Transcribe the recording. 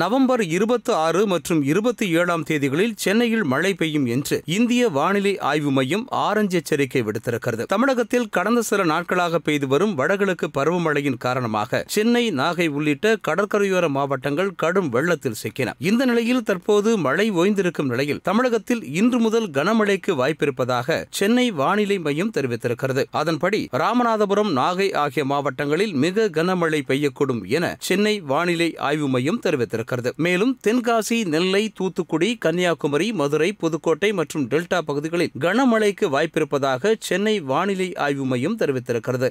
November 26 மற்றும் 27ஆம் தேதிகளில் சென்னையில் மழை பெய்யும் என்று இந்திய வானிலை ஆய்வு மையம் ஆரஞ்சு எச்சரிக்கை விடுத்திருக்கிறது. தமிழகத்தில் கடந்த சில நாட்களாக பெய்து வரும் வடகிழக்கு பருவமழையின் காரணமாக சென்னை, நாகை உள்ளிட்ட கடற்கரையோர மாவட்டங்கள் கடும் வெள்ளத்தில் சிக்கின. இந்த நிலையில் தற்போது மழை ஓய்ந்திருக்கும் நிலையில் தமிழகத்தில் இன்று முதல் கனமழைக்கு வாய்ப்பிருப்பதாக சென்னை வானிலை மையம் தெரிவித்திருக்கிறது. அதன்படி ராமநாதபுரம், நாகை ஆகிய மாவட்டங்களில் மிக கனமழை பெய்யக்கூடும் என சென்னை வானிலை ஆய்வு மையம் தெரிவித்தது. மேலும் தென்காசி, நெல்லை, தூத்துக்குடி, கன்னியாகுமரி, மதுரை, புதுக்கோட்டை மற்றும் டெல்டா பகுதிகளில் கனமழைக்கு வாய்ப்பிருப்பதாக சென்னை வானிலை ஆய்வு மையம் தெரிவித்திருக்கிறது.